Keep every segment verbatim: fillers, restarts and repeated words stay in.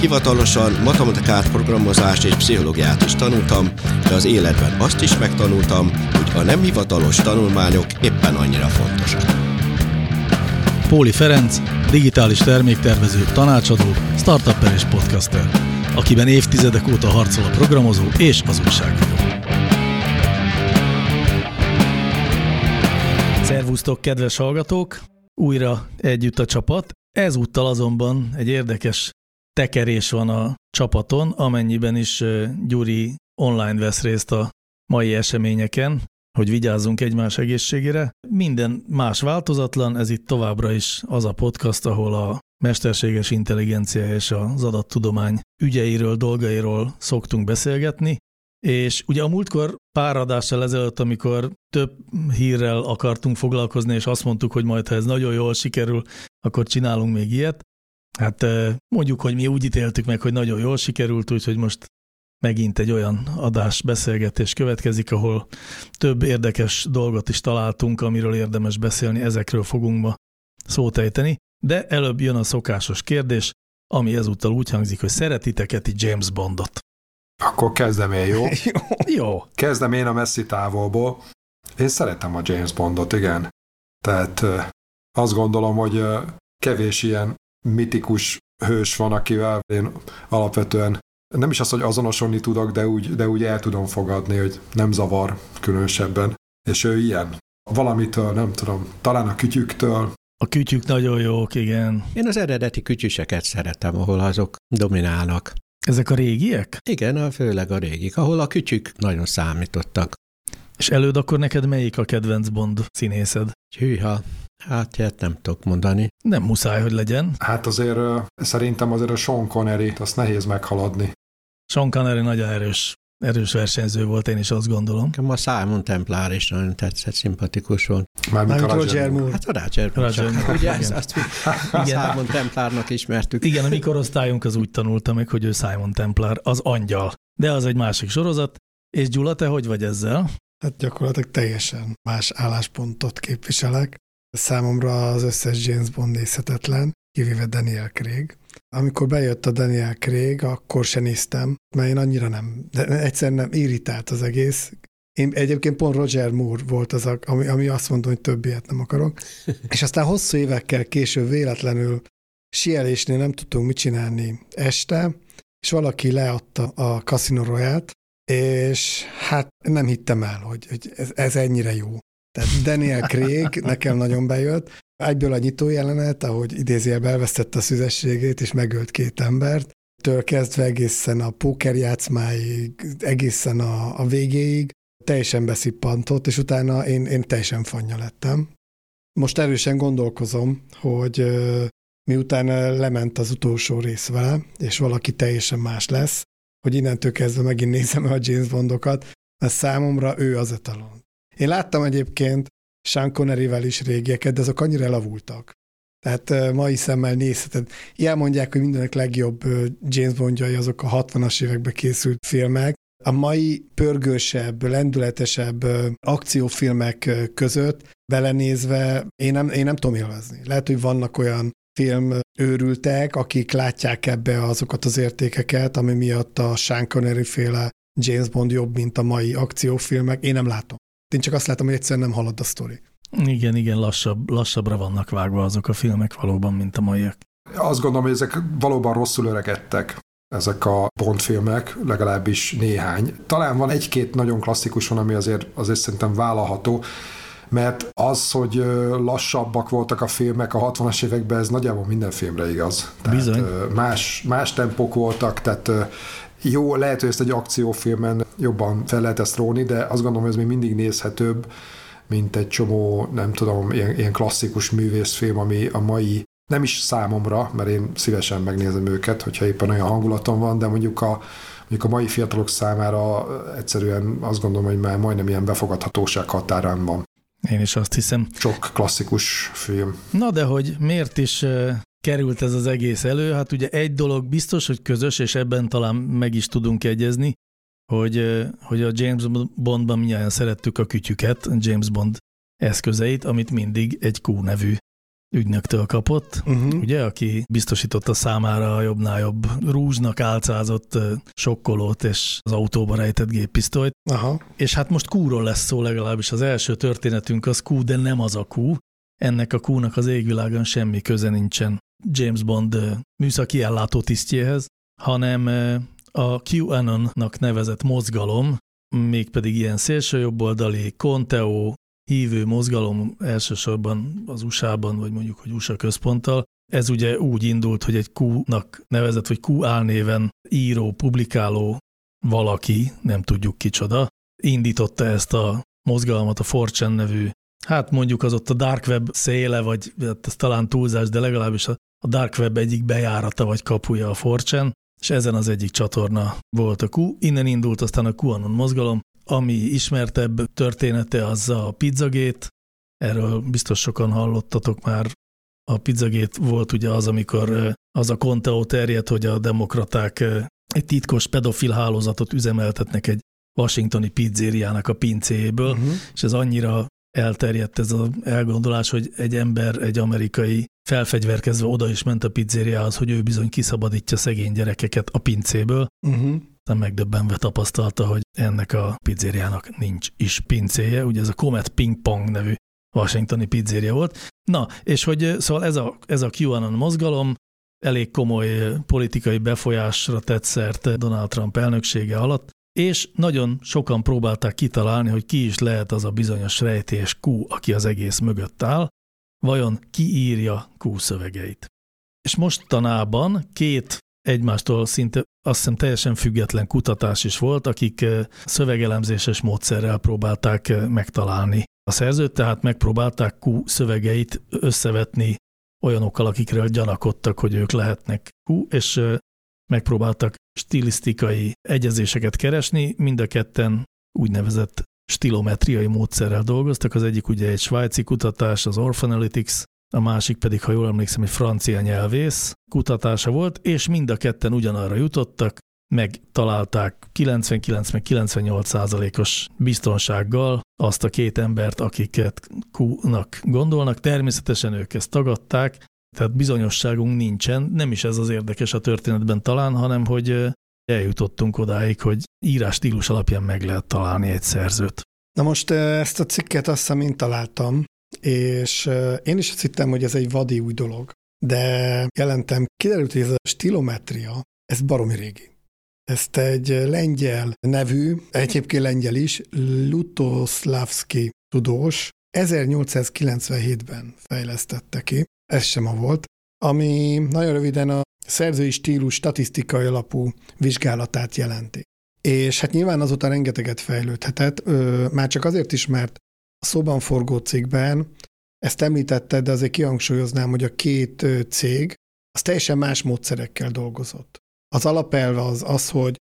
Hivatalosan matematikát, programozást és pszichológiát is tanultam, de az életben azt is megtanultam, hogy a nem hivatalos tanulmányok éppen annyira fontosak. Póli Ferenc, digitális terméktervező, tanácsadó, startupper és podcaster, akiben évtizedek óta harcol a programozó és az újságíró. Szervusztok, kedves hallgatók! Újra együtt a csapat. Ezúttal azonban egy érdekes tekerés van a csapaton, amennyiben is Gyuri online vesz részt a mai eseményeken, hogy vigyázzunk egymás egészségére. Minden más változatlan, ez itt továbbra is az a podcast, ahol a mesterséges intelligencia és az adattudomány ügyeiről, dolgairól szoktunk beszélgetni. És ugye a múltkor pár adással ezelőtt, amikor több hírrel akartunk foglalkozni, és azt mondtuk, hogy majd ha ez nagyon jól sikerül, akkor csinálunk még ilyet. Hát mondjuk, hogy mi úgy ítéltük meg, hogy nagyon jól sikerült, úgyhogy most megint egy olyan adás, beszélgetés következik, ahol több érdekes dolgot is találtunk, amiről érdemes beszélni, ezekről fogunk ma szót ejteni. De előbb jön a szokásos kérdés, ami ezúttal úgy hangzik, hogy szeretitek-e ti James Bondot? Akkor kezdem én, jó? Jó. Kezdem én a messzi távolból. Én szeretem a James Bondot, igen. Tehát azt gondolom, hogy kevés ilyen mitikus hős van, akivel én alapvetően nem is az, hogy azonosulni tudok, de úgy, de úgy el tudom fogadni, hogy nem zavar különösebben. És ő ilyen. Valamitől, nem tudom, talán a kütyüktől. A kütyük nagyon jók, igen. Én az eredeti kütyüseket szeretem, ahol azok dominálnak. Ezek a régiek? Igen, főleg a régik, ahol a kütyük nagyon számítottak. És előd akkor neked melyik a kedvenc Bond színészed? Hűha. Hát, ilyet nem tudok mondani. Nem muszáj, hogy legyen. Hát azért szerintem azért a Sean Connery, azt nehéz meghaladni. Sean Connery nagyon erős, erős versenyző volt, én is azt gondolom. Ma Simon Templar is nagyon tetszett, szimpatikus volt. Mármint a Roger Moore. Hát a Roger Moore. Roger Moore. Ugye ezt, azt Simon Templarnak ismertük. Igen, a mi korosztályunk az úgy tanulta meg, hogy ő Simon Templar, az angyal. De az egy másik sorozat. És Gyula, te hogy vagy ezzel? Hát gyakorlatilag teljesen más álláspontot képviselek. Számomra az összes James Bond nézhetetlen, kivéve Daniel Craig. Amikor bejött a Daniel Craig, akkor se néztem, mert én annyira nem, de egyszerűen nem irritált az egész. Én egyébként pont Roger Moore volt az, ami, ami azt mondta, hogy több ilyet nem akarok. És aztán hosszú évekkel később véletlenül síelésnél nem tudtunk mit csinálni este, és valaki leadta a Casino Royale-t, és hát nem hittem el, hogy, hogy ez, ez ennyire jó. Tehát Daniel Craig nekem nagyon bejött. Egyből a nyitó jelenet, ahogy idézőjelben elvesztette a szüzességét, és megölt két embert. Től kezdve egészen a pókerjátszmáig, egészen a, a végéig teljesen beszippantott, és utána én, én teljesen fannya lettem. Most erősen gondolkozom, hogy ö, miután lement az utolsó rész vele, és valaki teljesen más lesz, hogy innentől kezdve megint nézem a James Bondokat, mert számomra ő az etalon. Én láttam egyébként Sean Conneryvel is régieket, de azok annyira elavultak. Tehát mai szemmel nézheted. Ilyen mondják, hogy mindenek legjobb James Bondjai azok a hatvanas években készült filmek. A mai pörgősebb, lendületesebb akciófilmek között belenézve én nem, én nem tudom élvezni. Lehet, hogy vannak olyan filmőrültek, akik látják ebbe azokat az értékeket, ami miatt a Sean Connery-féle James Bond jobb, mint a mai akciófilmek. Én nem látom. Én csak azt látom, hogy egyszerűen nem halad a sztori. Igen, igen, lassabb, lassabbra vannak vágva azok a filmek valóban, mint a maiak. Azt gondolom, hogy ezek valóban rosszul öregedtek, ezek a Bond filmek, legalábbis néhány. Talán van egy-két nagyon klasszikus van, ami azért, azért szerintem vállalható, mert az, hogy lassabbak voltak a filmek a hatvanas években, ez nagyjából minden filmre igaz. Tehát bizony. Más, más tempók voltak, tehát jó, lehet, hogy ezt egy akciófilmen jobban fel lehet ezt róni, de azt gondolom, hogy ez még mindig nézhetőbb, mint egy csomó, nem tudom, ilyen, ilyen klasszikus művészfilm, ami a mai, nem is számomra, mert én szívesen megnézem őket, hogyha éppen olyan hangulatom van, de mondjuk a, mondjuk a mai fiatalok számára egyszerűen azt gondolom, hogy már majdnem ilyen befogadhatóság határán van. Én is azt hiszem. Sok klasszikus film. Na de hogy miért is került ez az egész elő? Hát ugye egy dolog biztos, hogy közös, és ebben talán meg is tudunk egyezni, hogy, hogy a James Bondban mindjárt szerettük a kütyüket, James Bond eszközeit, amit mindig egy Q nevű ügynöktől kapott, uh-huh. ugye, aki biztosította számára a jobbnál jobb rúzsnak álcázott sokkolót és az autóba rejtett géppisztolyt. Aha. És hát most Q-ról lesz szó, legalábbis az első történetünk az Q, de nem az a Q. Ennek a Q-nak az égvilágon semmi köze nincsen James Bond műszaki ellátó tisztjéhez, hanem a QAnon-nak nevezett mozgalom, mégpedig ilyen szélsőjobboldali, konteó, hívő mozgalom elsősorban az u es á-ban, vagy mondjuk, hogy u es á központtal. Ez ugye úgy indult, hogy egy Q-nak nevezett, vagy kú á néven író, publikáló valaki, nem tudjuk kicsoda, indította ezt a mozgalmat, a négy chan nevű, hát mondjuk az ott a dark web széle, vagy hát ez talán túlzás, de legalábbis a dark web egyik bejárata, vagy kapuja a négy chan, és ezen az egyik csatorna volt a Q. Innen indult aztán a QAnon mozgalom, ami ismertebb története az a Pizza Gate, erről biztos sokan hallottatok már. A Pizza Gate volt ugye az, amikor az a konteó terjedt, hogy a demokraták egy titkos pedofil hálózatot üzemeltetnek egy washingtoni pizzériának a pincéből, uh-huh. és ez annyira elterjedt ez az elgondolás, hogy egy ember, egy amerikai felfegyverkezve oda is ment a pizzériához, hogy ő bizony kiszabadítja szegény gyerekeket a pincéből, uh-huh. megdöbbenve tapasztalta, hogy ennek a pizzériának nincs is pincéje, ugye ez a Comet Ping-Pong nevű washingtoni pizzéria volt. Na, és hogy szóval ez a, ez a QAnon mozgalom elég komoly politikai befolyásra tett szert Donald Trump elnöksége alatt, és nagyon sokan próbálták kitalálni, hogy ki is lehet az a bizonyos rejtélyes Q, aki az egész mögött áll, vajon ki írja Q szövegeit. És mostanában két egymástól szinte azt hiszem teljesen független kutatás is volt, akik szövegelemzéses módszerrel próbálták megtalálni a szerzőt, tehát megpróbálták Q szövegeit összevetni olyanokkal, akikről gyanakodtak, hogy ők lehetnek Q, és megpróbáltak stilisztikai egyezéseket keresni, mind a ketten úgynevezett stilometriai módszerrel dolgoztak, az egyik ugye egy svájci kutatás, az Orphanalytics, a másik pedig, ha jól emlékszem, egy francia nyelvész kutatása volt, és mind a ketten ugyanarra jutottak, megtalálták kilencven-kilencven-kilencvennyolc százalékos biztonsággal azt a két embert, akiket Q-nak gondolnak. Természetesen ők ezt tagadták, tehát bizonyosságunk nincsen, nem is ez az érdekes a történetben talán, hanem hogy eljutottunk odáig, hogy írás stílus alapján meg lehet találni egy szerzőt. Na most ezt a cikket azt hiszem én találtam, és én is azt hittem, hogy ez egy vadi új dolog, de jelentem, kiderült, hogy ez a stilometria, ez baromi régi. Ezt egy lengyel nevű, egyébként lengyel is, Lutosławski tudós ezernyolcszázkilencvenhétben fejlesztette ki, ez sem a volt, ami nagyon röviden a szerzői stílus statisztikai alapú vizsgálatát jelenti. És hát nyilván azóta rengeteget fejlődhetett, ö, már csak azért is, mert a szóban forgó cikkben ezt említetted, de azért kihangsúlyoznám, hogy a két cég az teljesen más módszerekkel dolgozott. Az alapelve az az, hogy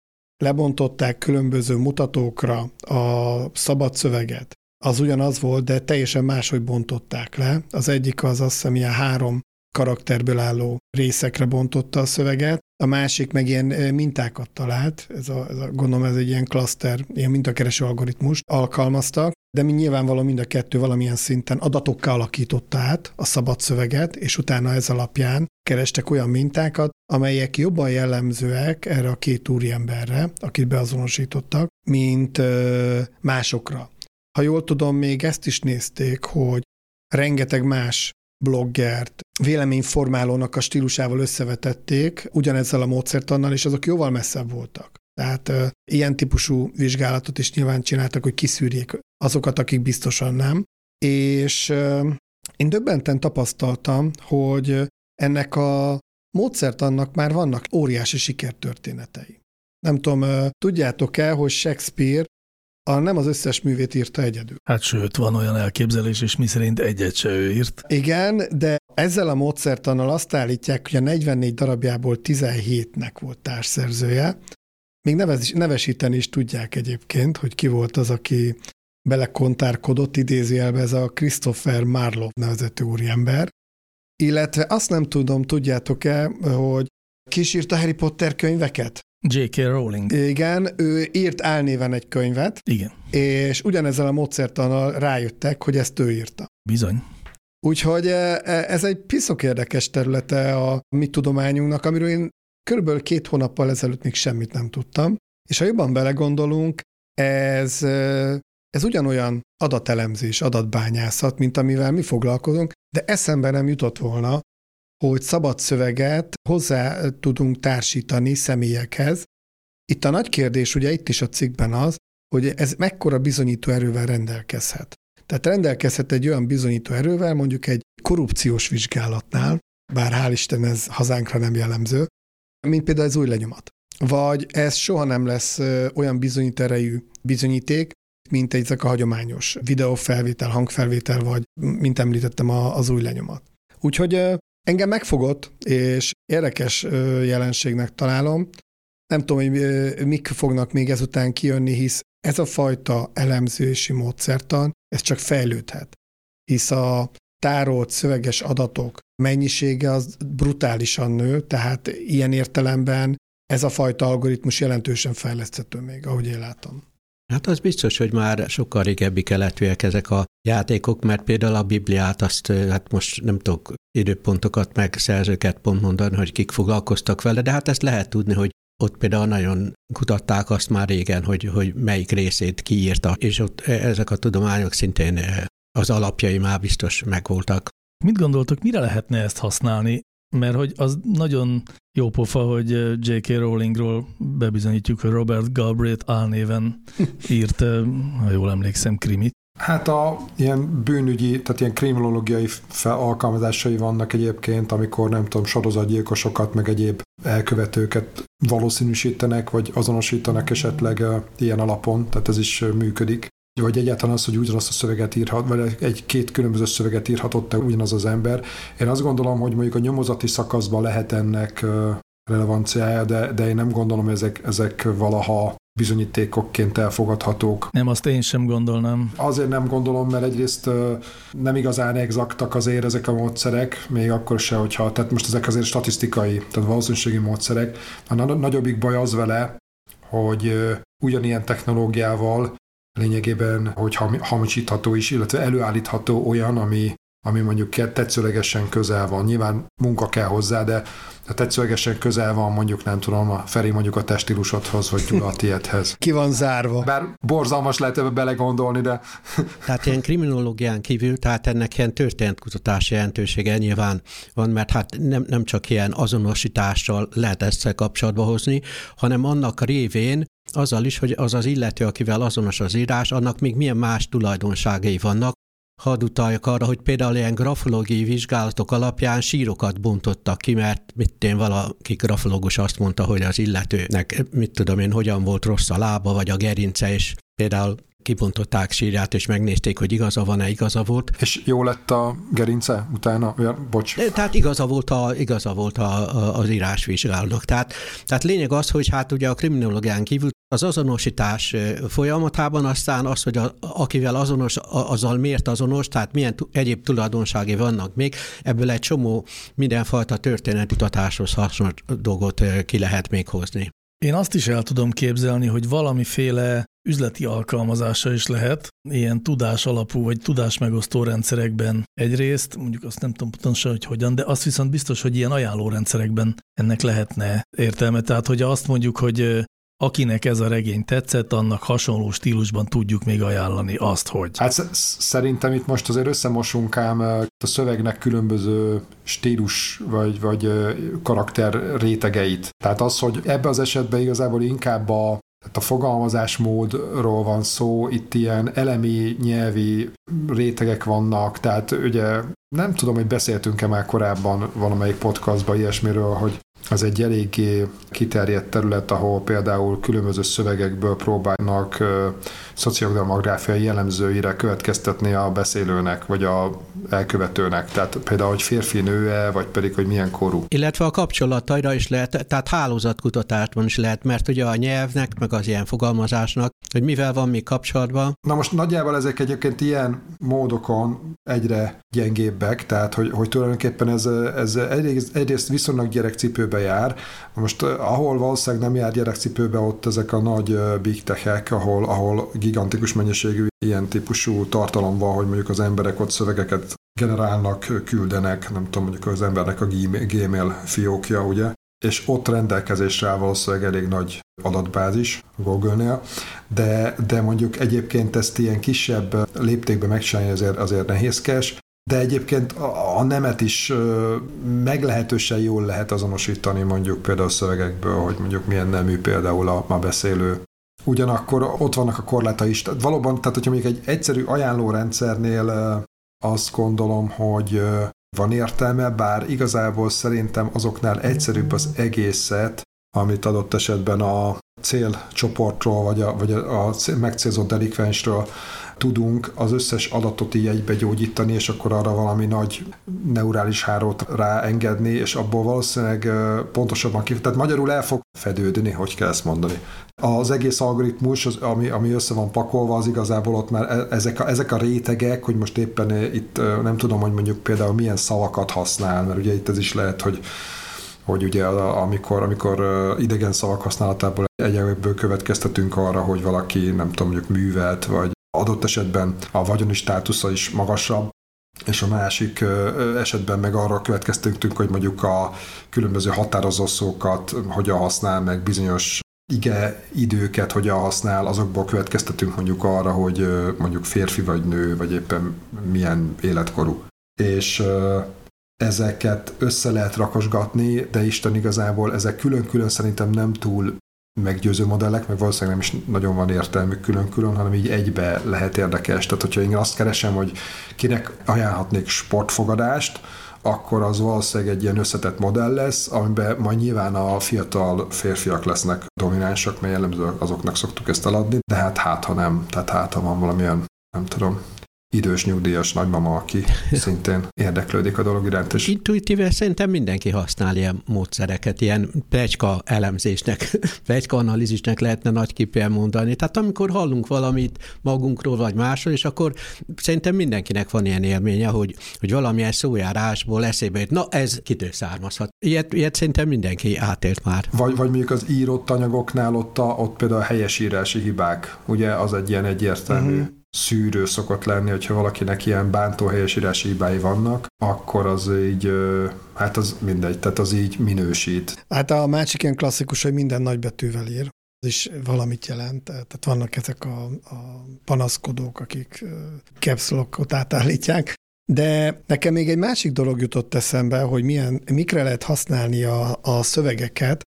lebontották különböző mutatókra a szabad szöveget. Az ugyanaz volt, de teljesen máshogy bontották le. Az egyik az azt hiszem ilyen három karakterből álló részekre bontotta a szöveget, a másik meg ilyen mintákat talált, ez a, ez a, gondolom ez egy ilyen klaszter, ilyen mintakereső algoritmust alkalmaztak, de mi nyilvánvalóan mind a kettő valamilyen szinten adatokká alakította át a szabad szöveget, és utána ez alapján kerestek olyan mintákat, amelyek jobban jellemzőek erre a két úriemberre, akit beazonosítottak, mint ö, másokra. Ha jól tudom, még ezt is nézték, hogy rengeteg más bloggert, véleményformálónak a stílusával összevetették ugyanezzel a módszertannal, és azok jóval messzebb voltak. Tehát ö, ilyen típusú vizsgálatot is nyilván csináltak, hogy kiszűrjék azokat, akik biztosan nem. És ö, én döbbenten tapasztaltam, hogy ennek a módszertannak már vannak óriási sikertörténetei. Nem tudom, ö, tudjátok-e, hogy Shakespeare a, nem az összes művét írta egyedül. Hát sőt, van olyan elképzelés, és miszerint egyet se ő írt. Igen, de ezzel a módszertannal azt állítják, hogy a negyvennégy darabjából tizenhétnek volt társszerzője. Még nevez, nevesíteni is tudják egyébként, hogy ki volt az, aki belekontárkodott, idézi elbe ez a Christopher Marlowe nevezetű úriember. Illetve azt nem tudom, tudjátok-e, hogy ki is írt a Harry Potter könyveket? Jé Ká Rowling. Igen, ő írt álnéven egy könyvet, igen, és ugyanezzel a módszertannal rájöttek, hogy ezt ő írta. Bizony. Úgyhogy ez egy piszok érdekes területe a mi tudományunknak, amiről én körülbelül két hónappal ezelőtt még semmit nem tudtam, és ha jobban belegondolunk, ez, ez ugyanolyan adatelemzés, adatbányászat, mint amivel mi foglalkozunk, de eszembe nem jutott volna, hogy szabad szöveget hozzá tudunk társítani személyekhez. Itt a nagy kérdés, ugye itt is a cikkben az, hogy ez mekkora bizonyító erővel rendelkezhet. Tehát rendelkezhet egy olyan bizonyító erővel, mondjuk egy korrupciós vizsgálatnál, bár hál' Isten ez hazánkra nem jellemző, mint például az új lenyomat. Vagy ez soha nem lesz olyan bizonyító erejű bizonyíték, mint ezek a hagyományos videófelvétel, hangfelvétel, vagy mint említettem az új lenyomat. Úgyhogy engem megfogott, és érdekes jelenségnek találom. Nem tudom, hogy mik fognak még ezután kijönni, hisz ez a fajta elemzési módszertan, ez csak fejlődhet. Hisz a tárolt szöveges adatok mennyisége az brutálisan nő, tehát ilyen értelemben ez a fajta algoritmus jelentősen fejleszthető még, ahogy én látom. Hát az biztos, hogy már sokkal régebbi keletűek ezek a játékok, mert például a Bibliát azt, hát most nem tudok időpontokat meg szerzőket pont mondani, hogy kik foglalkoztak vele, de hát ezt lehet tudni, hogy ott például nagyon kutatták azt már régen, hogy, hogy melyik részét kiírta, és ott ezek a tudományok szintén az alapjai már biztos megvoltak. Mit gondoltok, mire lehetne ezt használni? Mert hogy az nagyon jó pofa, hogy Jé Ká Rowlingról bebizonyítjuk, hogy Robert Galbraith álnéven írt, ha jól emlékszem, krimit. Hát a ilyen bűnügyi, tehát ilyen kriminológiai alkalmazásai vannak egyébként, amikor nem tudom, sorozatgyilkosokat, meg egyéb elkövetőket valószínűsítenek, vagy azonosítanak esetleg ilyen alapon, tehát ez is működik. Vagy egyáltalán az, hogy ugyanazt a szöveget írhat, vagy egy-két különböző szöveget írhatott ugyanaz az ember. Én azt gondolom, hogy mondjuk a nyomozati szakaszban lehet ennek relevanciája, de, de én nem gondolom, hogy ezek, ezek valaha bizonyítékokként elfogadhatók. Nem, azt én sem gondolnám. Azért nem gondolom, mert egyrészt nem igazán exaktak azért ezek a módszerek, még akkor se, hogyha, tehát most ezek azért statisztikai, tehát valószínűségi módszerek. A nagyobbik baj az vele, hogy ugyanilyen technológiával lényegében, hogy hamisítható is, illetve előállítható olyan, ami, ami mondjuk tetszőlegesen közel van. Nyilván munka kell hozzá, de a tetszőlegesen közel van mondjuk, nem tudom, a Feri mondjuk a te stílusodhoz, vagy Gyula a tiédhez. Ki van zárva. Bár borzalmas lehet ebbe belegondolni, de... Tehát ilyen kriminológián kívül, tehát ennek ilyen történetkutatási jelentősége nyilván van, mert hát nem, nem csak ilyen azonosítással lehet ezt kapcsolatba hozni, hanem annak révén, azzal is, hogy az az illető, akivel azonos az írás, annak még milyen más tulajdonságai vannak. Hadd utaljak arra, hogy például ilyen grafológiai vizsgálatok alapján sírokat bontottak ki, mert mit én valaki grafológus azt mondta, hogy az illetőnek, mit tudom én, hogyan volt rossz a lába, vagy a gerince, és például kibontották sírját, és megnézték, hogy igaza van-e, igaza volt. És jó lett a gerince utána? Bocs. Tehát igaza volt, a, igaza volt a, a, az írásvizsgálónak. Tehát, tehát lényeg az, hogy hát ugye a kriminológián kívül az azonosítás folyamatában aztán az, hogy a, akivel azonos, azzal miért azonos, tehát milyen t- egyéb tulajdonságai vannak még, ebből egy csomó mindenfajta történetkutatáshoz hasonló dolgot ki lehet még hozni. Én azt is el tudom képzelni, hogy valamiféle üzleti alkalmazása is lehet, ilyen tudás alapú vagy tudásmegosztó rendszerekben egyrészt, mondjuk azt nem tudom pontosan, hogy hogyan, de azt viszont biztos, hogy ilyen ajánlórendszerekben ennek lehetne értelme. Tehát, hogy azt mondjuk, hogy akinek ez a regény tetszett, annak hasonló stílusban tudjuk még ajánlani azt, hogy... Hát szerintem itt most azért összemosunk ám a szövegnek különböző stílus vagy, vagy karakter rétegeit. Tehát az, hogy ebben az esetben igazából inkább a Tehát a fogalmazásmódról van szó, itt ilyen elemi, nyelvi rétegek vannak, tehát ugye nem tudom, hogy beszéltünk-e már korábban valamelyik podcastban ilyesmiről, hogy az egy eléggé kiterjedt terület, ahol például különböző szövegekből próbálnak ö, szociodemográfiai jellemzőire következtetni a beszélőnek, vagy a elkövetőnek. Tehát például, hogy férfi nő-e, vagy pedig, hogy milyen korú. Illetve a kapcsolataira is lehet, tehát hálózatkutatáson is lehet, mert ugye a nyelvnek, meg az ilyen fogalmazásnak hogy mivel van még kapcsolatban. Na most nagyjából ezek egyébként ilyen módokon egyre gyengébbek, tehát hogy, hogy tulajdonképpen ez, ez egyrészt, egyrészt viszonylag gyerekcipőbe jár. Most ahol valószínűleg nem jár gyerekcipőbe, ott ezek a nagy big tech-ek, ahol, ahol gigantikus mennyiségű ilyen típusú tartalom van, hogy mondjuk az emberek ott szövegeket generálnak, küldenek, nem tudom, mondjuk az embernek a Gmail fiókja, ugye? És ott rendelkezésre áll valószínűleg elég nagy adatbázis Google-nél, de, de mondjuk egyébként ezt ilyen kisebb léptékben megcsinálni azért, azért nehézkes, de egyébként a, a nemet is meglehetősen jól lehet azonosítani mondjuk például szövegekből, hogy mondjuk milyen nemű például a, a beszélő. Ugyanakkor ott vannak a korlátai is. Valóban, tehát hogyha mondjuk egy egyszerű ajánlórendszernél azt gondolom, hogy van értelme, bár igazából szerintem azoknál egyszerűbb az egészet, amit adott esetben a célcsoportról, vagy a, vagy a megcélzott delikvensről tudunk, az összes adatot így egybegyógyítani, és akkor arra valami nagy neurális hálót ráengedni, és abból valószínűleg pontosabban kifejteni. Tehát magyarul el fog fedődni, hogy kell ezt mondani. Az egész algoritmus, az, ami, ami össze van pakolva, az igazából ott már ezek a, ezek a rétegek, hogy most éppen itt nem tudom, hogy mondjuk például milyen szavakat használ, mert ugye itt ez is lehet, hogy hogy ugye amikor, amikor idegen szavak használatából egyenlőbből következtetünk arra, hogy valaki, nem tudom, mondjuk művelt, vagy adott esetben a vagyoni státusza is magasabb, és a másik esetben meg arra következtetünk, hogy mondjuk a különböző határozó szókat hogyan használ, meg bizonyos ige időket hogyan használ, azokból következtetünk mondjuk arra, hogy mondjuk férfi vagy nő, vagy éppen milyen életkorú. És ezeket össze lehet rakosgatni, de Isten igazából ezek külön-külön szerintem nem túl meggyőző modellek, meg valószínűleg nem is nagyon van értelmük külön-külön, hanem így egybe lehet érdekes. Tehát, hogyha én azt keresem, hogy kinek ajánlhatnék sportfogadást, akkor az valószínűleg egy ilyen összetett modell lesz, amiben majd nyilván a fiatal férfiak lesznek dominánsak, mert jellemzően azoknak szoktuk ezt eladni, de hát hát, ha nem, tehát hát, ha van valamilyen, nem tudom, idős nyugdíjas nagymama, aki szintén érdeklődik a dolog iránt. És... intuitíve szerintem mindenki használ ilyen módszereket, ilyen pletyka elemzésnek, pletyka analízisnek lehetne nagy képen mondani. Tehát amikor hallunk valamit magunkról vagy másról, és akkor szerintem mindenkinek van ilyen élménye, hogy, hogy valamilyen szójárásból eszébe jut. Na ez kitől származhat. Ilyet, ilyet szerintem mindenki átélt már. Vagy, vagy mondjuk az írott anyagoknál ott, a, ott például a helyesírási hibák, ugye az egy ilyen egyértelmű uh-huh. szűrő szokott lenni, hogyha valakinek ilyen bántó helyesírási hibái vannak, akkor az így, hát az mindegy, tehát az így minősít. Hát a másik ilyen klasszikus, hogy minden nagybetűvel ír, az is valamit jelent, tehát vannak ezek a, a panaszkodók, akik caps lockot átállítják, de nekem még egy másik dolog jutott eszembe, hogy milyen, mikre lehet használni a, a szövegeket.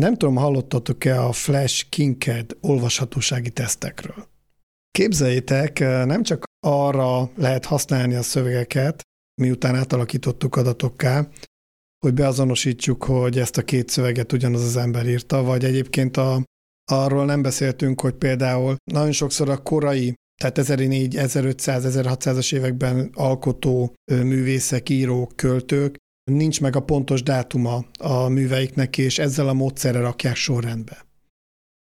Nem tudom, hallottatok-e a Flesch-Kincaid olvashatósági tesztekről? Képzeljétek, nem csak arra lehet használni a szövegeket, miután átalakítottuk adatokká, hogy beazonosítsuk, hogy ezt a két szöveget ugyanaz az ember írta, vagy egyébként a, arról nem beszéltünk, hogy például nagyon sokszor a korai, tehát ezernégyszáz, ezerötszáz, ezerhatszázas években alkotó művészek, írók, költők, nincs meg a pontos dátuma a műveiknek, és ezzel a módszerrel rakják sorrendbe.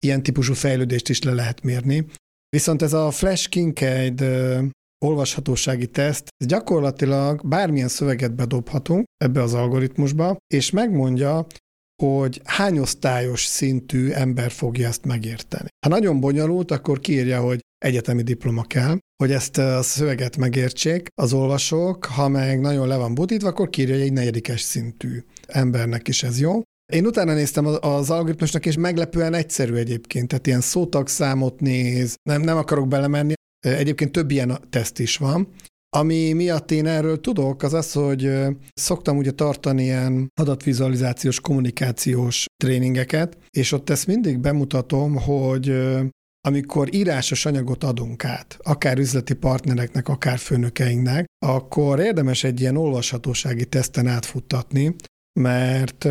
Ilyen típusú fejlődést is le lehet mérni. Viszont ez a Flesch-Kincaid olvashatósági teszt, ez gyakorlatilag bármilyen szöveget bedobhatunk ebbe az algoritmusba, és megmondja, hogy hány osztályos szintű ember fogja ezt megérteni. Ha nagyon bonyolult, akkor kiírja, hogy egyetemi diploma kell, hogy ezt a szöveget megértsék az olvasók, ha meg nagyon le van butítva, akkor kiírja, hogy egy negyedikes szintű embernek is ez jó. Én utána néztem az algoritmusnak, és meglepően egyszerű egyébként, tehát ilyen szótagszámot néz, nem, nem akarok belemenni. Egyébként több ilyen teszt is van. Ami miatt én erről tudok, az az, hogy szoktam ugye tartani ilyen adatvizualizációs, kommunikációs tréningeket, és ott ezt mindig bemutatom, hogy amikor írásos anyagot adunk át, akár üzleti partnereknek, akár főnökeinknek, akkor érdemes egy ilyen olvashatósági teszten átfuttatni, mert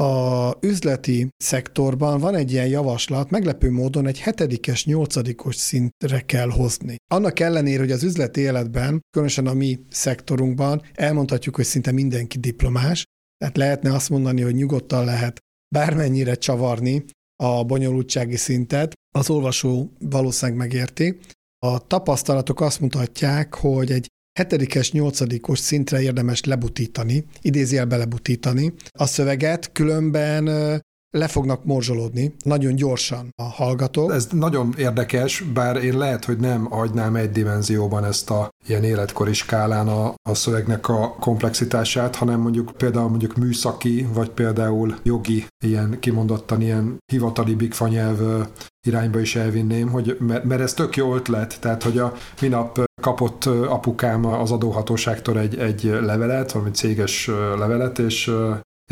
a üzleti szektorban van egy ilyen javaslat, meglepő módon egy hetedikes, nyolcadikos szintre kell hozni. Annak ellenére, hogy az üzleti életben, különösen a mi szektorunkban elmondhatjuk, hogy szinte mindenki diplomás, tehát lehetne azt mondani, hogy nyugodtan lehet bármennyire csavarni a bonyolultsági szintet, az olvasó valószínűleg megérti. A tapasztalatok azt mutatják, hogy egy hetedikes, nyolcadikos szintre érdemes lebutítani, idézőjelbe lebutítani a szöveget, különben le fognak morzsolódni nagyon gyorsan a hallgatók. Ez nagyon érdekes, bár én lehet, hogy nem hagynám egy dimenzióban ezt a ilyen életkori skálán a, a szövegnek a komplexitását, hanem mondjuk például mondjuk műszaki, vagy például jogi, ilyen kimondottan ilyen hivatali bigfa nyelv irányba is elvinném, hogy, mert, mert ez tök jó ötlet, tehát hogy a minap kapott apukám az adóhatóságtól egy, egy levelet, valami céges levelet, és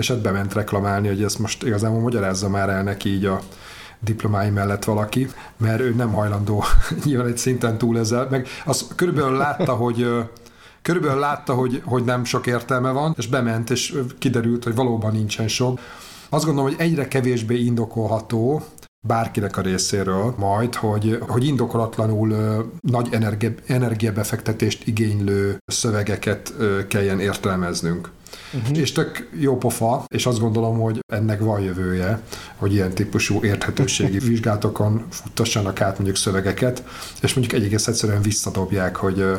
és hát bement reklamálni, hogy ezt most igazából magyarázza már el neki így a diplomái mellett valaki, mert ő nem hajlandó nyilván egy szinten túl ezzel, meg az körülbelül látta, hogy körülbelül látta, hogy, hogy nem sok értelme van, és bement, és kiderült, hogy valóban nincsen sok. Azt gondolom, hogy egyre kevésbé indokolható bárkinek a részéről majd, hogy, hogy indokolatlanul ö, nagy energi- energiabefektetést igénylő szövegeket ö, kelljen értelmeznünk. Uh-huh. És tök jó pofa, és azt gondolom, hogy ennek van jövője, hogy ilyen típusú érthetőségi vizsgálatokon futtassanak át mondjuk szövegeket, és mondjuk egész egyszerűen visszadobják, hogy ö,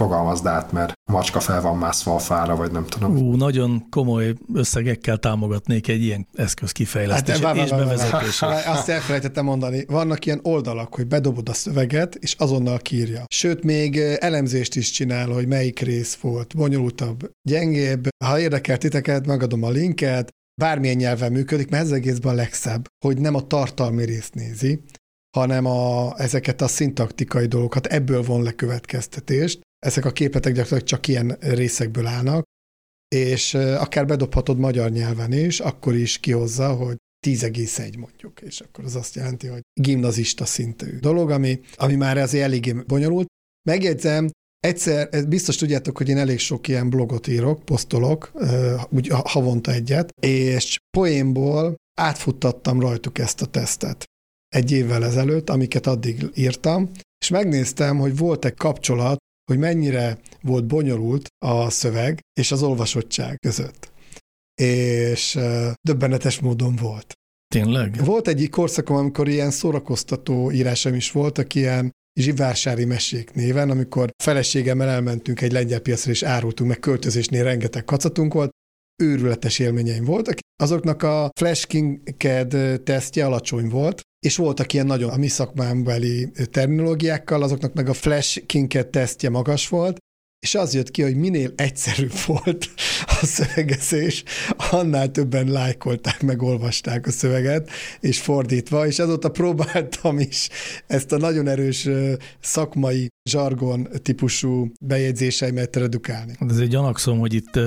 fogalmazd át, mert a macska fel van mászva a fára, vagy nem tudom. Ú, nagyon komoly összegekkel támogatnék egy ilyen eszköz kifejlesztését hát, és bevezetését. Azt elfelejtettem mondani. Vannak ilyen oldalak, hogy bedobod a szöveget, és azonnal kírja. Sőt, még elemzést is csinál, hogy melyik rész volt bonyolultabb, gyengébb. Ha érdekel titeket, megadom a linket. Bármilyen nyelven működik, mert ez egészben a legszebb, hogy nem a tartalmi részt nézi, hanem a, ezeket a szintaktikai dolgokat, ebből von le következtetést. Ezek a képletek gyakorlatilag csak ilyen részekből állnak, és akár bedobhatod magyar nyelven is, akkor is kihozza, hogy tíz egész egy mondjuk, és akkor az azt jelenti, hogy gimnazista szintű dolog, ami, ami már azért eléggé bonyolult. Megjegyzem, egyszer, biztos tudjátok, hogy én elég sok ilyen blogot írok, posztolok, úgy havonta egyet, és poénból átfuttattam rajtuk ezt a tesztet egy évvel ezelőtt, amiket addig írtam, és megnéztem, hogy volt-e kapcsolat, hogy mennyire volt bonyolult a szöveg és az olvasottság között. És döbbenetes módon volt. Tényleg? Volt egy korszakom, amikor ilyen szórakoztató írásom is voltak, ilyen zsivársári mesék néven, amikor feleségemmel elmentünk egy lengyel piacra, és árultunk, meg költözésnél rengeteg kacatunk volt, őrületes élményeim voltak. Azoknak a Flesch-Kincaid tesztje alacsony volt, és voltak ilyen nagyon a mi szakmámbeli terminológiákkal, azoknak meg a Flesch-Kincaid tesztje magas volt, és az jött ki, hogy minél egyszerűbb volt a szövegezés, annál többen lájkolták, megolvasták a szöveget, és fordítva, és azóta próbáltam is ezt a nagyon erős szakmai zsargon típusú bejegyzéseimet redukálni. Ez egy gyanakszom, hogy itt...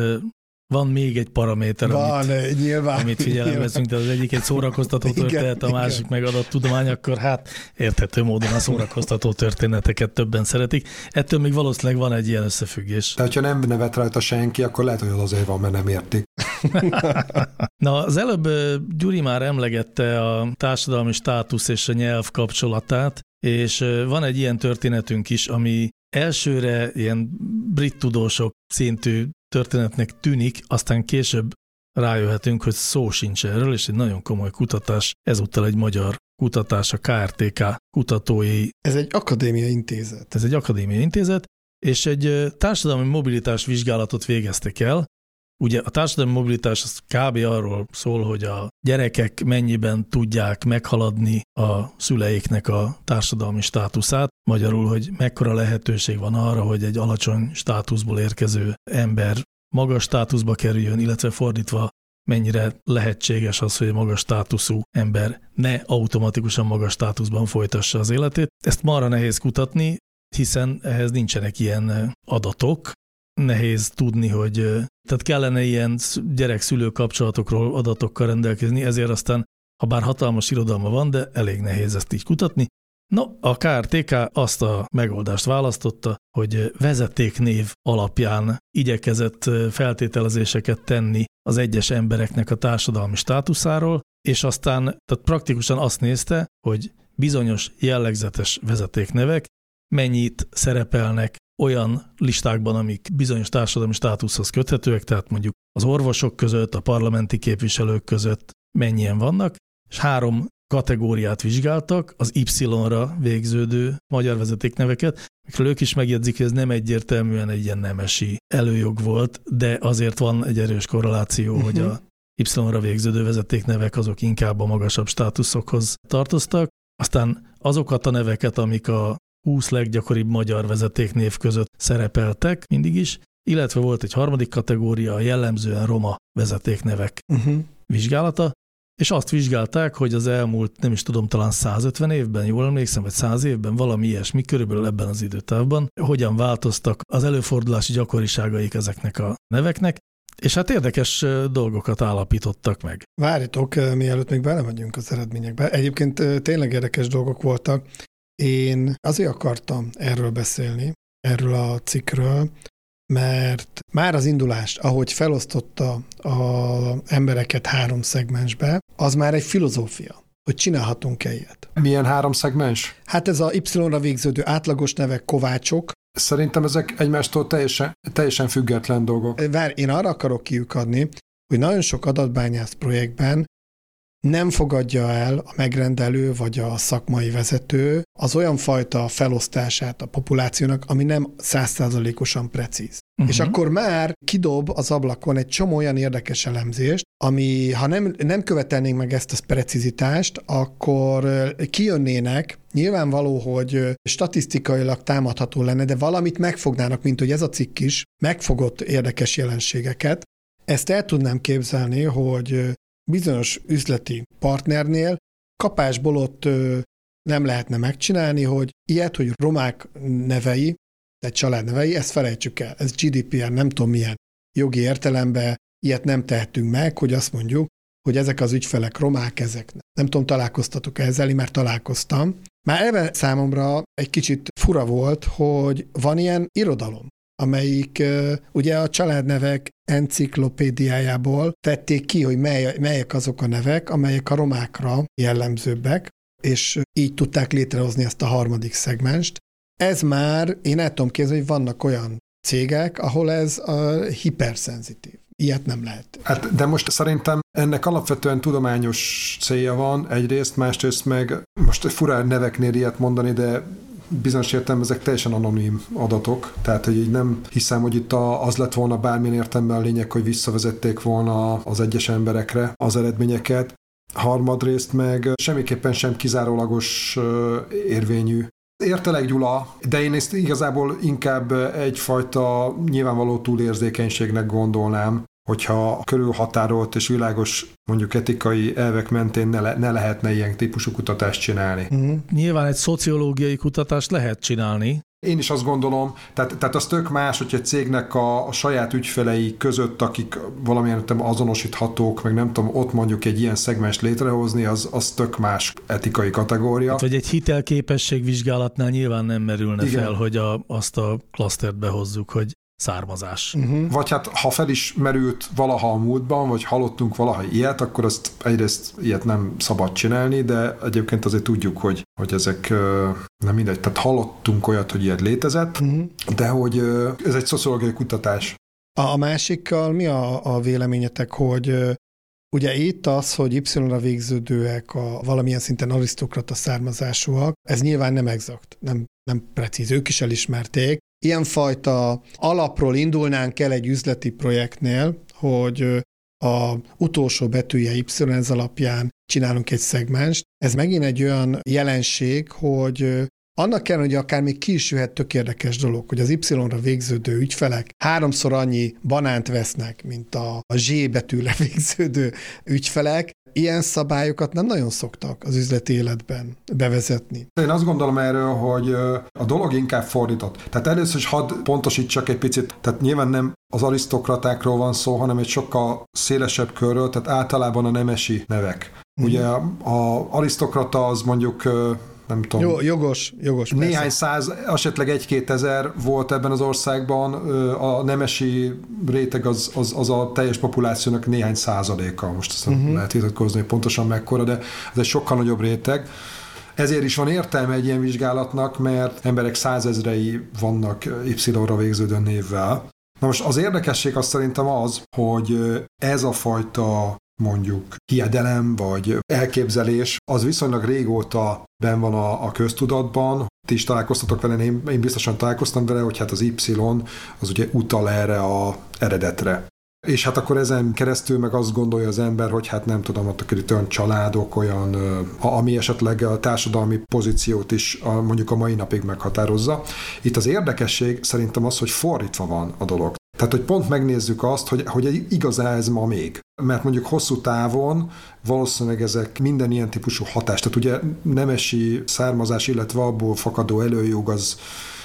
Van még egy paraméter, Van, amit, nyilván, amit figyelembe veszünk, de az egyik egy szórakoztató történet, a másik igen. meg adattudomány, akkor hát érthető módon a szórakoztató történeteket többen szeretik. Ettől még valószínűleg van egy ilyen összefüggés. Tehát, ha nem nevet rajta senki, akkor lehet, hogy az azért van, mert nem értik. Na, az előbb Gyuri már emlegette a társadalmi státusz és a nyelv kapcsolatát, és van egy ilyen történetünk is, ami elsőre ilyen brit tudósok szintű történetnek tűnik, aztán később rájöhetünk, hogy szó sincs erről, és egy nagyon komoly kutatás, ezúttal egy magyar kutatás, a ká er té ká kutatói. Ez egy akadémiai intézet. Ez egy akadémiai intézet, és egy társadalmi mobilitás vizsgálatot végeztek el. Ugye a társadalmi mobilitás az kb. Arról szól, hogy a gyerekek mennyiben tudják meghaladni a szüleiknek a társadalmi státuszát, magyarul, hogy mekkora lehetőség van arra, hogy egy alacsony státuszból érkező ember magas státuszba kerüljön, illetve fordítva, mennyire lehetséges az, hogy a magas státuszú ember ne automatikusan magas státuszban folytassa az életét. Ezt marra nehéz kutatni, hiszen ehhez nincsenek ilyen adatok, nehéz tudni, hogy tehát kellene ilyen gyerek-szülő kapcsolatokról adatokkal rendelkezni, ezért aztán, ha bár hatalmas irodalma van, de elég nehéz ezt így kutatni. No, a ká er té ká azt a megoldást választotta, hogy vezetéknév alapján igyekezett feltételezéseket tenni az egyes embereknek a társadalmi státuszáról, és aztán tehát praktikusan azt nézte, hogy bizonyos jellegzetes vezetéknevek mennyit szerepelnek olyan listákban, amik bizonyos társadalmi státuszhoz köthetőek, tehát mondjuk az orvosok között, a parlamenti képviselők között mennyien vannak, és három kategóriát vizsgáltak, az Y-ra végződő magyar vezetékneveket, mikről ők is megjegyzik, hogy ez nem egyértelműen egy ilyen nemesi előjog volt, de azért van egy erős korreláció, uh-huh. hogy a Y-ra végződő vezetéknevek azok inkább a magasabb státuszokhoz tartoztak. Aztán azokat a neveket, amik a húsz leggyakoribb magyar vezetéknév között szerepeltek mindig is, illetve volt egy harmadik kategória, a jellemzően roma vezetéknevek uh-huh. vizsgálata, és azt vizsgálták, hogy az elmúlt, nem is tudom, talán százötven évben, jól emlékszem, vagy száz évben, valami ilyesmi, körülbelül ebben az időtávban, hogyan változtak az előfordulási gyakoriságaik ezeknek a neveknek, és hát érdekes dolgokat állapítottak meg. Várjatok, mielőtt még belemegyünk az eredményekbe. Egyébként tényleg érdekes dolgok voltak. Én azért akartam erről beszélni, erről a cikkről, mert már az indulást, ahogy felosztotta az embereket három szegmensbe, az már egy filozófia, hogy csinálhatunk-e ilyet. Milyen három szegmens? Hát ez a Y-ra végződő átlagos nevek, kovácsok. Szerintem ezek egymástól teljesen, teljesen független dolgok. Várj, én arra akarok kiukadni, hogy nagyon sok adatbányász projektben nem fogadja el a megrendelő vagy a szakmai vezető az olyan fajta felosztását a populációnak, ami nem száz százalékosan precíz. Uh-huh. És akkor már kidob az ablakon egy csomó olyan érdekes elemzést, ami, ha nem, nem követelnénk meg ezt a precizitást, akkor kijönnének, nyilvánvaló, hogy statisztikailag támadható lenne, de valamit megfognának, mint hogy ez a cikk is megfogott érdekes jelenségeket. Ezt el tudnám képzelni, hogy bizonyos üzleti partnernél kapásból ott ö, nem lehetne megcsinálni, hogy ilyet, hogy romák nevei, tehát családnevei, ezt felejtsük el. Ez G D P R, nem tudom milyen jogi értelemben, ilyet nem tehetünk meg, hogy azt mondjuk, hogy ezek az ügyfelek romák, ezek nem. Nem tudom, találkoztatok ezzel, én már találkoztam. Már ebben számomra egy kicsit fura volt, hogy van ilyen irodalom, amelyik ugye a családnevek enciklopédiájából tették ki, hogy mely, melyek azok a nevek, amelyek a romákra jellemzőbbek, és így tudták létrehozni ezt a harmadik szegmenst. Ez már, én el tudom képzelni, hogy vannak olyan cégek, ahol ez a hiperszenzitív. Ilyet nem lehet. Hát, de most szerintem ennek alapvetően tudományos célja van egyrészt, másrészt meg most furá neveknél ilyet mondani, de bizonyos értelme ezek teljesen anonim adatok, tehát hogy így nem hiszem, hogy itt az lett volna bármilyen értelemben a lényeg, hogy visszavezették volna az egyes emberekre az eredményeket. Harmadrészt meg semmiképpen sem kizárólagos érvényű. Értelek, Gyula, de én ezt igazából inkább egyfajta nyilvánvaló túlérzékenységnek gondolnám, hogyha körülhatárolt és világos, mondjuk etikai elvek mentén ne, le, ne lehetne ilyen típusú kutatást csinálni. Mm. Nyilván egy szociológiai kutatást lehet csinálni. Én is azt gondolom, tehát, tehát az tök más, hogy egy cégnek a, a saját ügyfelei között, akik valamilyen nem azonosíthatók, meg nem tudom, ott mondjuk egy ilyen szegmens létrehozni, az, az tök más etikai kategória. Hát, vagy egy hitelképességvizsgálatnál nyilván nem merülne Igen. fel, hogy a, azt a klasztert behozzuk, hogy származás. Uh-huh. Vagy hát, ha fel is merült valaha a múltban, vagy hallottunk valaha ilyet, akkor azt egyrészt ilyet nem szabad csinálni, de egyébként azért tudjuk, hogy, hogy ezek nem mindegy. Tehát hallottunk olyat, hogy ilyet létezett, uh-huh. de hogy ez egy szociológiai kutatás. A, a másikkal mi a, a véleményetek, hogy ugye itt az, hogy Y-ra végződőek a valamilyen szinten arisztokrata származásúak, ez nyilván nem exakt, nem, nem precíz, ők is elismerték. Ilyenfajta alapról indulnánk el egy üzleti projektnél, hogy a utolsó betűje Y, ez alapján csinálunk egy szegmenst. Ez megint egy olyan jelenség, hogy annak ellenére, hogy akár még ki is jöhet tök érdekes dolog, hogy az Y-ra végződő ügyfelek háromszor annyi banánt vesznek, mint a Z betűre végződő ügyfelek. Ilyen szabályokat nem nagyon szoktak az üzleti életben bevezetni. Én azt gondolom erről, hogy a dolog inkább fordított. Tehát először is hadd pontosítsak egy picit, tehát nyilván nem az arisztokratákról van szó, hanem egy sokkal szélesebb körről, tehát általában a nemesi nevek. Mm. Ugye az arisztokrata az mondjuk nem tudom. Jó, jogos, jogos. Néhány persze. száz, esetleg egy-kétezer volt ebben az országban, a nemesi réteg az, az, az a teljes populációnak néhány százaléka, most aztán uh-huh. lehet vitatkozni, hogy pontosan mekkora, de ez egy sokkal nagyobb réteg. Ezért is van értelme egy ilyen vizsgálatnak, mert emberek százezrei vannak Y-ra végződő névvel. Na most az érdekesség az szerintem az, hogy ez a fajta mondjuk hiedelem vagy elképzelés, az viszonylag régóta benn van a, a köztudatban. Ti is találkoztatok vele, én, én biztosan találkoztam vele, hogy hát az Y az ugye utal erre az eredetre. És hát akkor ezen keresztül meg azt gondolja az ember, hogy hát nem tudom, ott akár itt olyan családok, olyan, ami esetleg a társadalmi pozíciót is a, mondjuk a mai napig meghatározza. Itt az érdekesség szerintem az, hogy fordítva van a dolog. Tehát, hogy pont megnézzük azt, hogy, hogy igaz-e ez ma még. Mert mondjuk hosszú távon valószínűleg ezek minden ilyen típusú hatás. Tehát ugye nemesi származás, illetve abból fakadó előjog az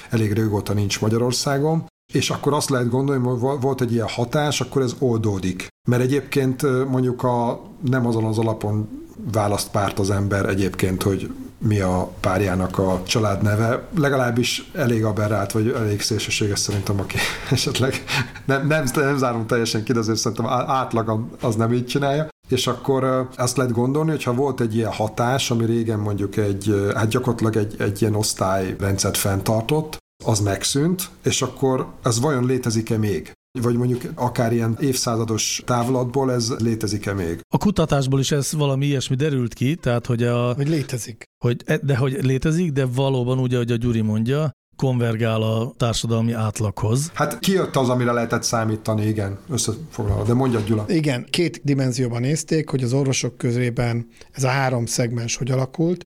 elég régóta nincs Magyarországon. És akkor azt lehet gondolni, hogy volt egy ilyen hatás, akkor ez oldódik. Mert egyébként mondjuk a, nem azon az alapon választ párt az ember egyébként, hogy mi a párjának a családneve. Legalábbis elég aberrált, vagy elég szélsőséges szerintem, aki esetleg nem, nem, nem zárunk teljesen ki, de azért szerintem átlag az nem így csinálja. És akkor azt lehet gondolni, hogy ha volt egy ilyen hatás, ami régen mondjuk egy, hát gyakorlatilag egy, egy ilyen osztályrendszert fenntartott, az megszűnt, és akkor ez vajon létezik-e még? Vagy mondjuk akár ilyen évszázados távlatból ez létezik-e még? A kutatásból is ez valami ilyesmi derült ki, tehát hogy a... Hogy létezik. Hogy, de hogy létezik, de valóban úgy, ahogy a Gyuri mondja, konvergál a társadalmi átlaghoz. Hát kijött az, amire lehetett számítani, igen, összefoglalva, de mondjad, Gyula. Igen, két dimenzióban nézték, hogy az orvosok körében ez a három szegmens hogy alakult,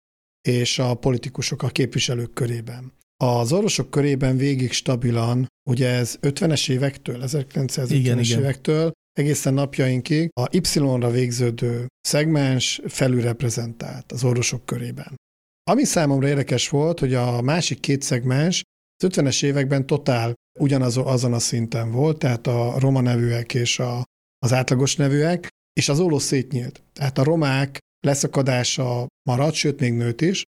és a politikusok a képviselők körében. Az orvosok körében végig stabilan, ugye ez ötvenes évektől, ezerkilencszázötvenes igen, évektől, igen. egészen napjainkig a Y-ra végződő szegmens felülreprezentált az orvosok körében. Ami számomra érdekes volt, hogy a másik két szegmens az ötvenes években totál ugyanazon a szinten volt, tehát a roma nevűek és a, az átlagos nevűek, és az óló szétnyílt. Tehát a romák leszakadása maradt, sőt még nőtt is,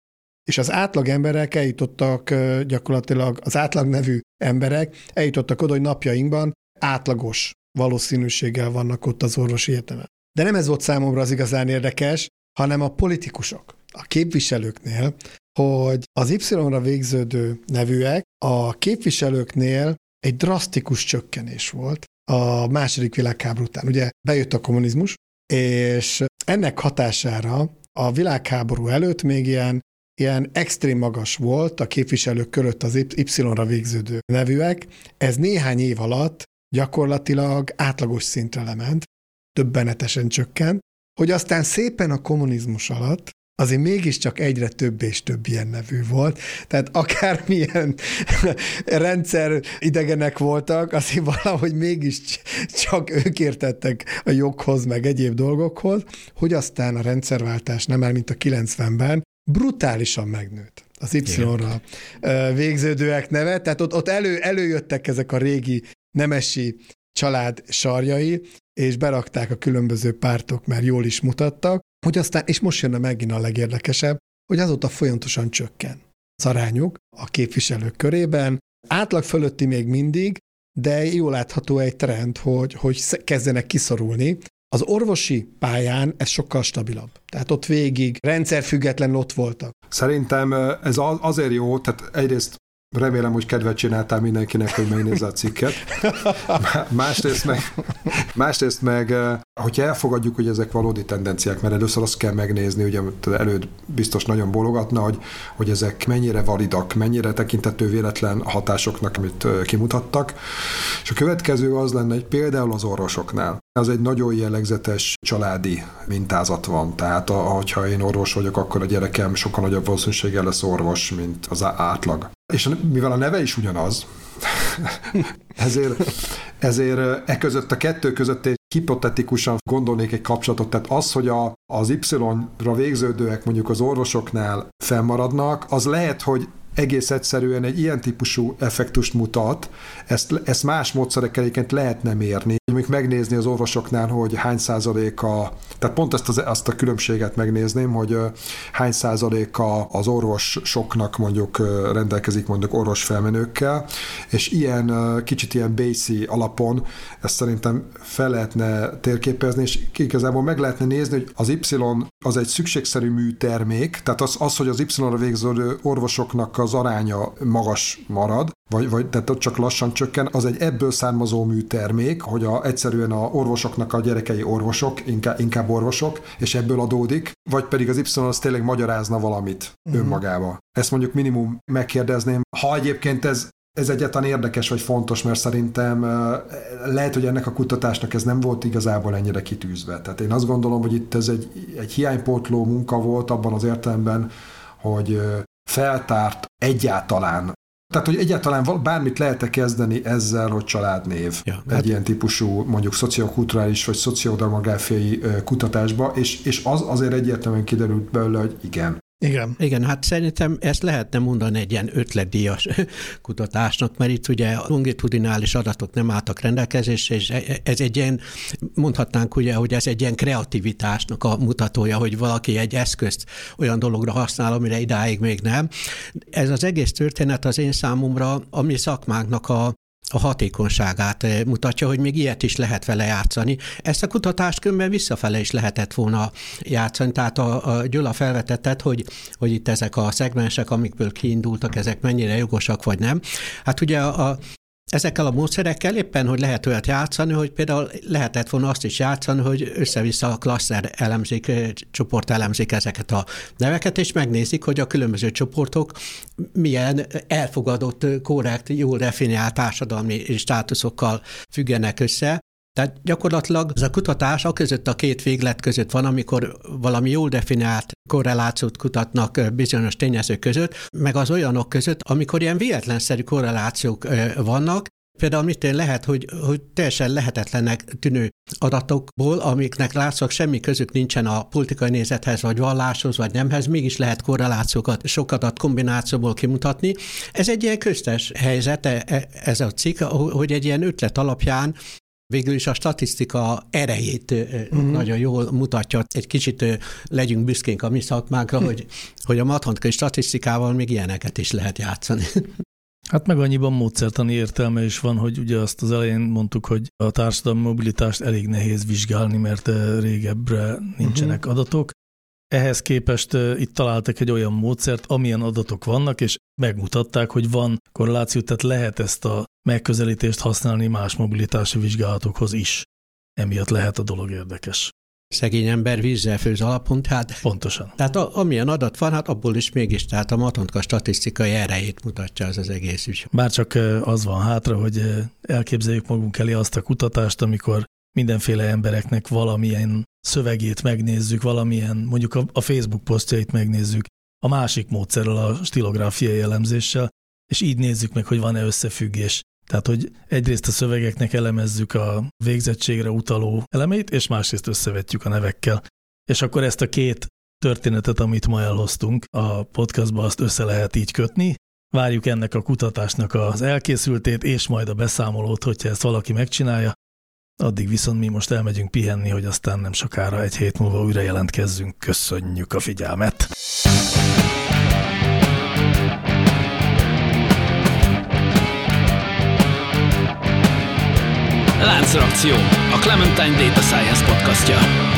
és az átlag emberek eljutottak, gyakorlatilag az átlag nevű emberek eljutottak oda, hogy napjainkban átlagos valószínűséggel vannak ott az orvosi egyetemen. De nem ez volt számomra az igazán érdekes, hanem a politikusok, a képviselőknél, hogy az Y-ra végződő nevűek a képviselőknél egy drasztikus csökkenés volt a második világháború után. Ugye bejött a kommunizmus, és ennek hatására a világháború előtt még ilyen Ilyen extrém magas volt a képviselők körött az Y-ra végződő nevűek, ez néhány év alatt gyakorlatilag átlagos szintre lement, döbbenetesen csökkent, hogy aztán szépen a kommunizmus alatt azért mégiscsak egyre több és több ilyen nevű volt, tehát akármilyen rendszer idegenek voltak, azért valahogy mégiscsak ők értettek a joghoz, meg egyéb dolgokhoz, hogy aztán a rendszerváltás nem már mint a kilencvenben, brutálisan megnőtt az Y-ra végződőek neve, tehát ott, ott elő, előjöttek ezek a régi nemesi család sarjai, és berakták a különböző pártok, mert jól is mutattak, hogy aztán, és most jönne megint a legérdekesebb, hogy azóta folyamatosan csökken az arányuk a képviselők körében. Átlag fölötti még mindig, de jól látható egy trend, hogy, hogy kezdenek kiszorulni. Az orvosi pályán ez sokkal stabilabb. Tehát ott végig rendszerfüggetlen ott voltak. Szerintem ez azért jó, tehát egyrészt remélem, hogy kedvet csináltál mindenkinek, hogy megnézze a cikket. Másrészt meg, másrészt meg, hogyha elfogadjuk, hogy ezek valódi tendenciák, mert először azt kell megnézni, ugye előtt biztos nagyon bologatna, hogy, hogy ezek mennyire validak, mennyire tekintető véletlen hatásoknak, amit kimutattak. És a következő az lenne, hogy például az orvosoknál. Ez egy nagyon jellegzetes családi mintázat van. Tehát ha én orvos vagyok, akkor a gyerekem sokkal nagyobb valószínűséggel lesz orvos, mint az átlag. És mivel a neve is ugyanaz, ezért, ezért e között a kettő között egy hipotetikusan gondolnék egy kapcsolatot. Tehát az, hogy a, az Y-ra végződőek mondjuk az orvosoknál fennmaradnak, az lehet, hogy egész egyszerűen egy ilyen típusú effektust mutat, ezt, ezt más módszerekkel egyébként lehetne mérni. Mondjuk megnézni az orvosoknál, hogy hány százaléka, tehát pont ezt az, azt a különbséget megnézném, hogy hány százaléka az orvosoknak mondjuk rendelkezik mondjuk orvosfelmenőkkel, és ilyen kicsit ilyen basic alapon ezt szerintem fel lehetne térképezni, és igazából meg lehetne nézni, hogy az Y az egy szükségszerű műtermék, tehát az, az hogy az Y-ra végződő orvosoknak az aránya magas marad, Vagy, vagy tehát ott csak lassan csökken, az egy ebből származó műtermék, hogy a, egyszerűen a orvosoknak a gyerekei orvosok, inkább, inkább orvosok, és ebből adódik, vagy pedig az Y az tényleg magyarázna valamit mm-hmm. önmagába. Ezt mondjuk minimum megkérdezném, ha egyébként ez, ez egyáltalán érdekes vagy fontos, mert szerintem lehet, hogy ennek a kutatásnak ez nem volt igazából ennyire kitűzve. Tehát én azt gondolom, hogy itt ez egy, egy hiánypótló munka volt abban az értelemben, hogy feltárt egyáltalán. Tehát, hogy egyáltalán bármit lehet-e kezdeni ezzel, hogy családnév ja, egy hát ilyen típusú, mondjuk szociokulturális vagy szociodemográfiai kutatásba, és, és az azért egyértelműen kiderült belőle, hogy igen. Igen. Igen, hát szerintem ezt lehetne mondani egy ilyen ötletdíjas kutatásnak, mert itt ugye longitudinális adatok nem álltak rendelkezésre, és ez egy ilyen, mondhatnánk ugye, hogy ez egy ilyen kreativitásnak a mutatója, hogy valaki egy eszközt olyan dologra használ, amire idáig még nem. Ez az egész történet az én számomra a mi szakmánknak a a hatékonyságát mutatja, hogy még ilyet is lehet vele játszani. Ezt a kutatást különben visszafele is lehetett volna játszani, tehát a, a Gyula felvetettet, hogy, hogy itt ezek a szegmensek, amikből kiindultak, ezek mennyire jogosak vagy nem. Hát ugye a, a ezekkel a módszerekkel éppen, hogy lehet olyat játszani, hogy például lehetett volna azt is játszani, hogy össze-vissza a klasszer elemzik, csoport elemzik ezeket a neveket, és megnézik, hogy a különböző csoportok milyen elfogadott, korrekt, jól definiált társadalmi státuszokkal függenek össze. Tehát gyakorlatilag ez a kutatás a között, a két véglet között van, amikor valami jól definiált korrelációt kutatnak bizonyos tényezők között, meg az olyanok között, amikor ilyen véletlenszerű korrelációk vannak, például mit lehet, hogy, hogy teljesen lehetetlennek tűnő adatokból, amiknek látszak semmi közük nincsen a politikai nézethez, vagy valláshoz, vagy nemhez, mégis lehet korrelációkat, sok adat kombinációból kimutatni. Ez egy ilyen köztes helyzet, ez a cikk, hogy egy ilyen ötlet alapján végül is a statisztika erejét uh-huh. nagyon jól mutatja. Egy kicsit legyünk büszkénk a mi szakmánkra, hogy, hogy a matematikai statisztikával még ilyeneket is lehet játszani. Hát meg annyiban módszertani értelme is van, hogy ugye azt az elején mondtuk, hogy a társadalmi mobilitást elég nehéz vizsgálni, mert régebbre nincsenek uh-huh. adatok. Ehhez képest itt találtak egy olyan módszert, amilyen adatok vannak, és megmutatták, hogy van korreláció, tehát lehet ezt a megközelítést használni más mobilitási vizsgálatokhoz is. Emiatt lehet a dolog érdekes. Szegény ember vízzel főz alapon, tehát... Pontosan. Tehát a, amilyen adat van, hát abból is mégis, tehát a matematika statisztikai erejét mutatja az az egész ügy. Bárcsak az van hátra, hogy elképzeljük magunk elé azt a kutatást, amikor mindenféle embereknek valamilyen szövegét megnézzük, valamilyen, mondjuk a Facebook posztjait megnézzük, a másik módszerrel, a stilográfiai elemzéssel, és így nézzük meg, hogy van-e összefüggés. Tehát, hogy egyrészt a szövegeknek elemezzük a végzettségre utaló elemeit, és másrészt összevetjük a nevekkel. És akkor ezt a két történetet, amit ma elhoztunk a podcastba, azt össze lehet így kötni. Várjuk ennek a kutatásnak az elkészültét, és majd a beszámolót, hogyha ezt valaki megcsinálja. Addig viszont mi most elmegyünk pihenni, hogy aztán nem sokára, egy hét múlva újra jelentkezzünk. Köszönjük a figyelmet! Láncreakció, a Clementine Data Science podcastja.